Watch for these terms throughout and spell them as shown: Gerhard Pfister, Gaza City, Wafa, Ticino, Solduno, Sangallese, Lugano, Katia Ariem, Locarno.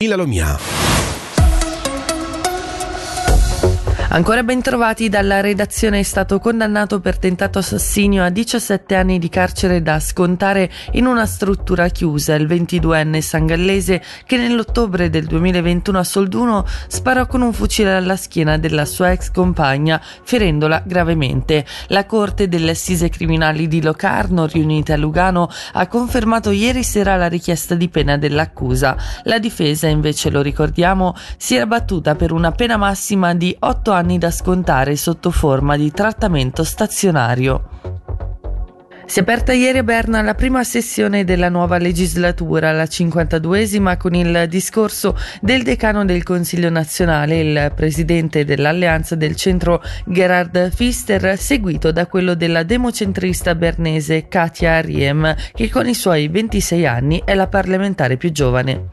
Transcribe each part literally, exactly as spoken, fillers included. Ilalo mia. Ancora ben trovati dalla redazione. È stato condannato per tentato assassinio a diciassette anni di carcere da scontare in una struttura chiusa il ventiduenne Sangallese, che nell'ottobre del duemilaventuno a Solduno sparò con un fucile alla schiena della sua ex compagna, ferendola gravemente. La Corte delle Assise Criminali di Locarno, riunita a Lugano, ha confermato ieri sera la richiesta di pena dell'accusa. La difesa, invece, lo ricordiamo, si era battuta per una pena massima di otto anni anni da scontare sotto forma di trattamento stazionario. Si è aperta ieri a Berna la prima sessione della nuova legislatura, la cinquantaduesima, con il discorso del decano del Consiglio nazionale, il presidente dell'Alleanza del Centro Gerhard Pfister, seguito da quello della democentrista bernese Katia Ariem, che con i suoi ventisei anni è la parlamentare più giovane.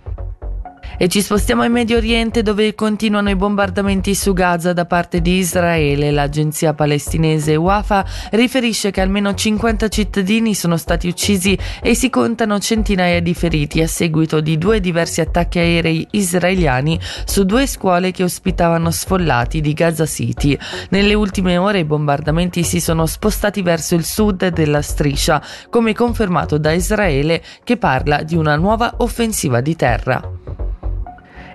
E ci spostiamo in Medio Oriente, dove continuano i bombardamenti su Gaza da parte di Israele. L'agenzia palestinese Wafa riferisce che almeno cinquanta cittadini sono stati uccisi e si contano centinaia di feriti a seguito di due diversi attacchi aerei israeliani su due scuole che ospitavano sfollati di Gaza City. Nelle ultime ore i bombardamenti si sono spostati verso il sud della striscia, come confermato da Israele, che parla di una nuova offensiva di terra.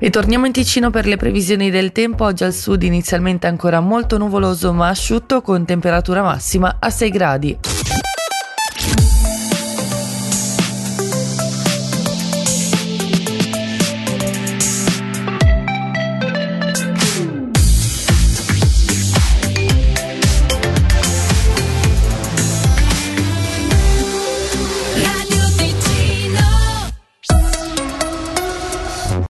E torniamo in Ticino per le previsioni del tempo. Oggi al sud inizialmente ancora molto nuvoloso ma asciutto, con temperatura massima a sei gradi.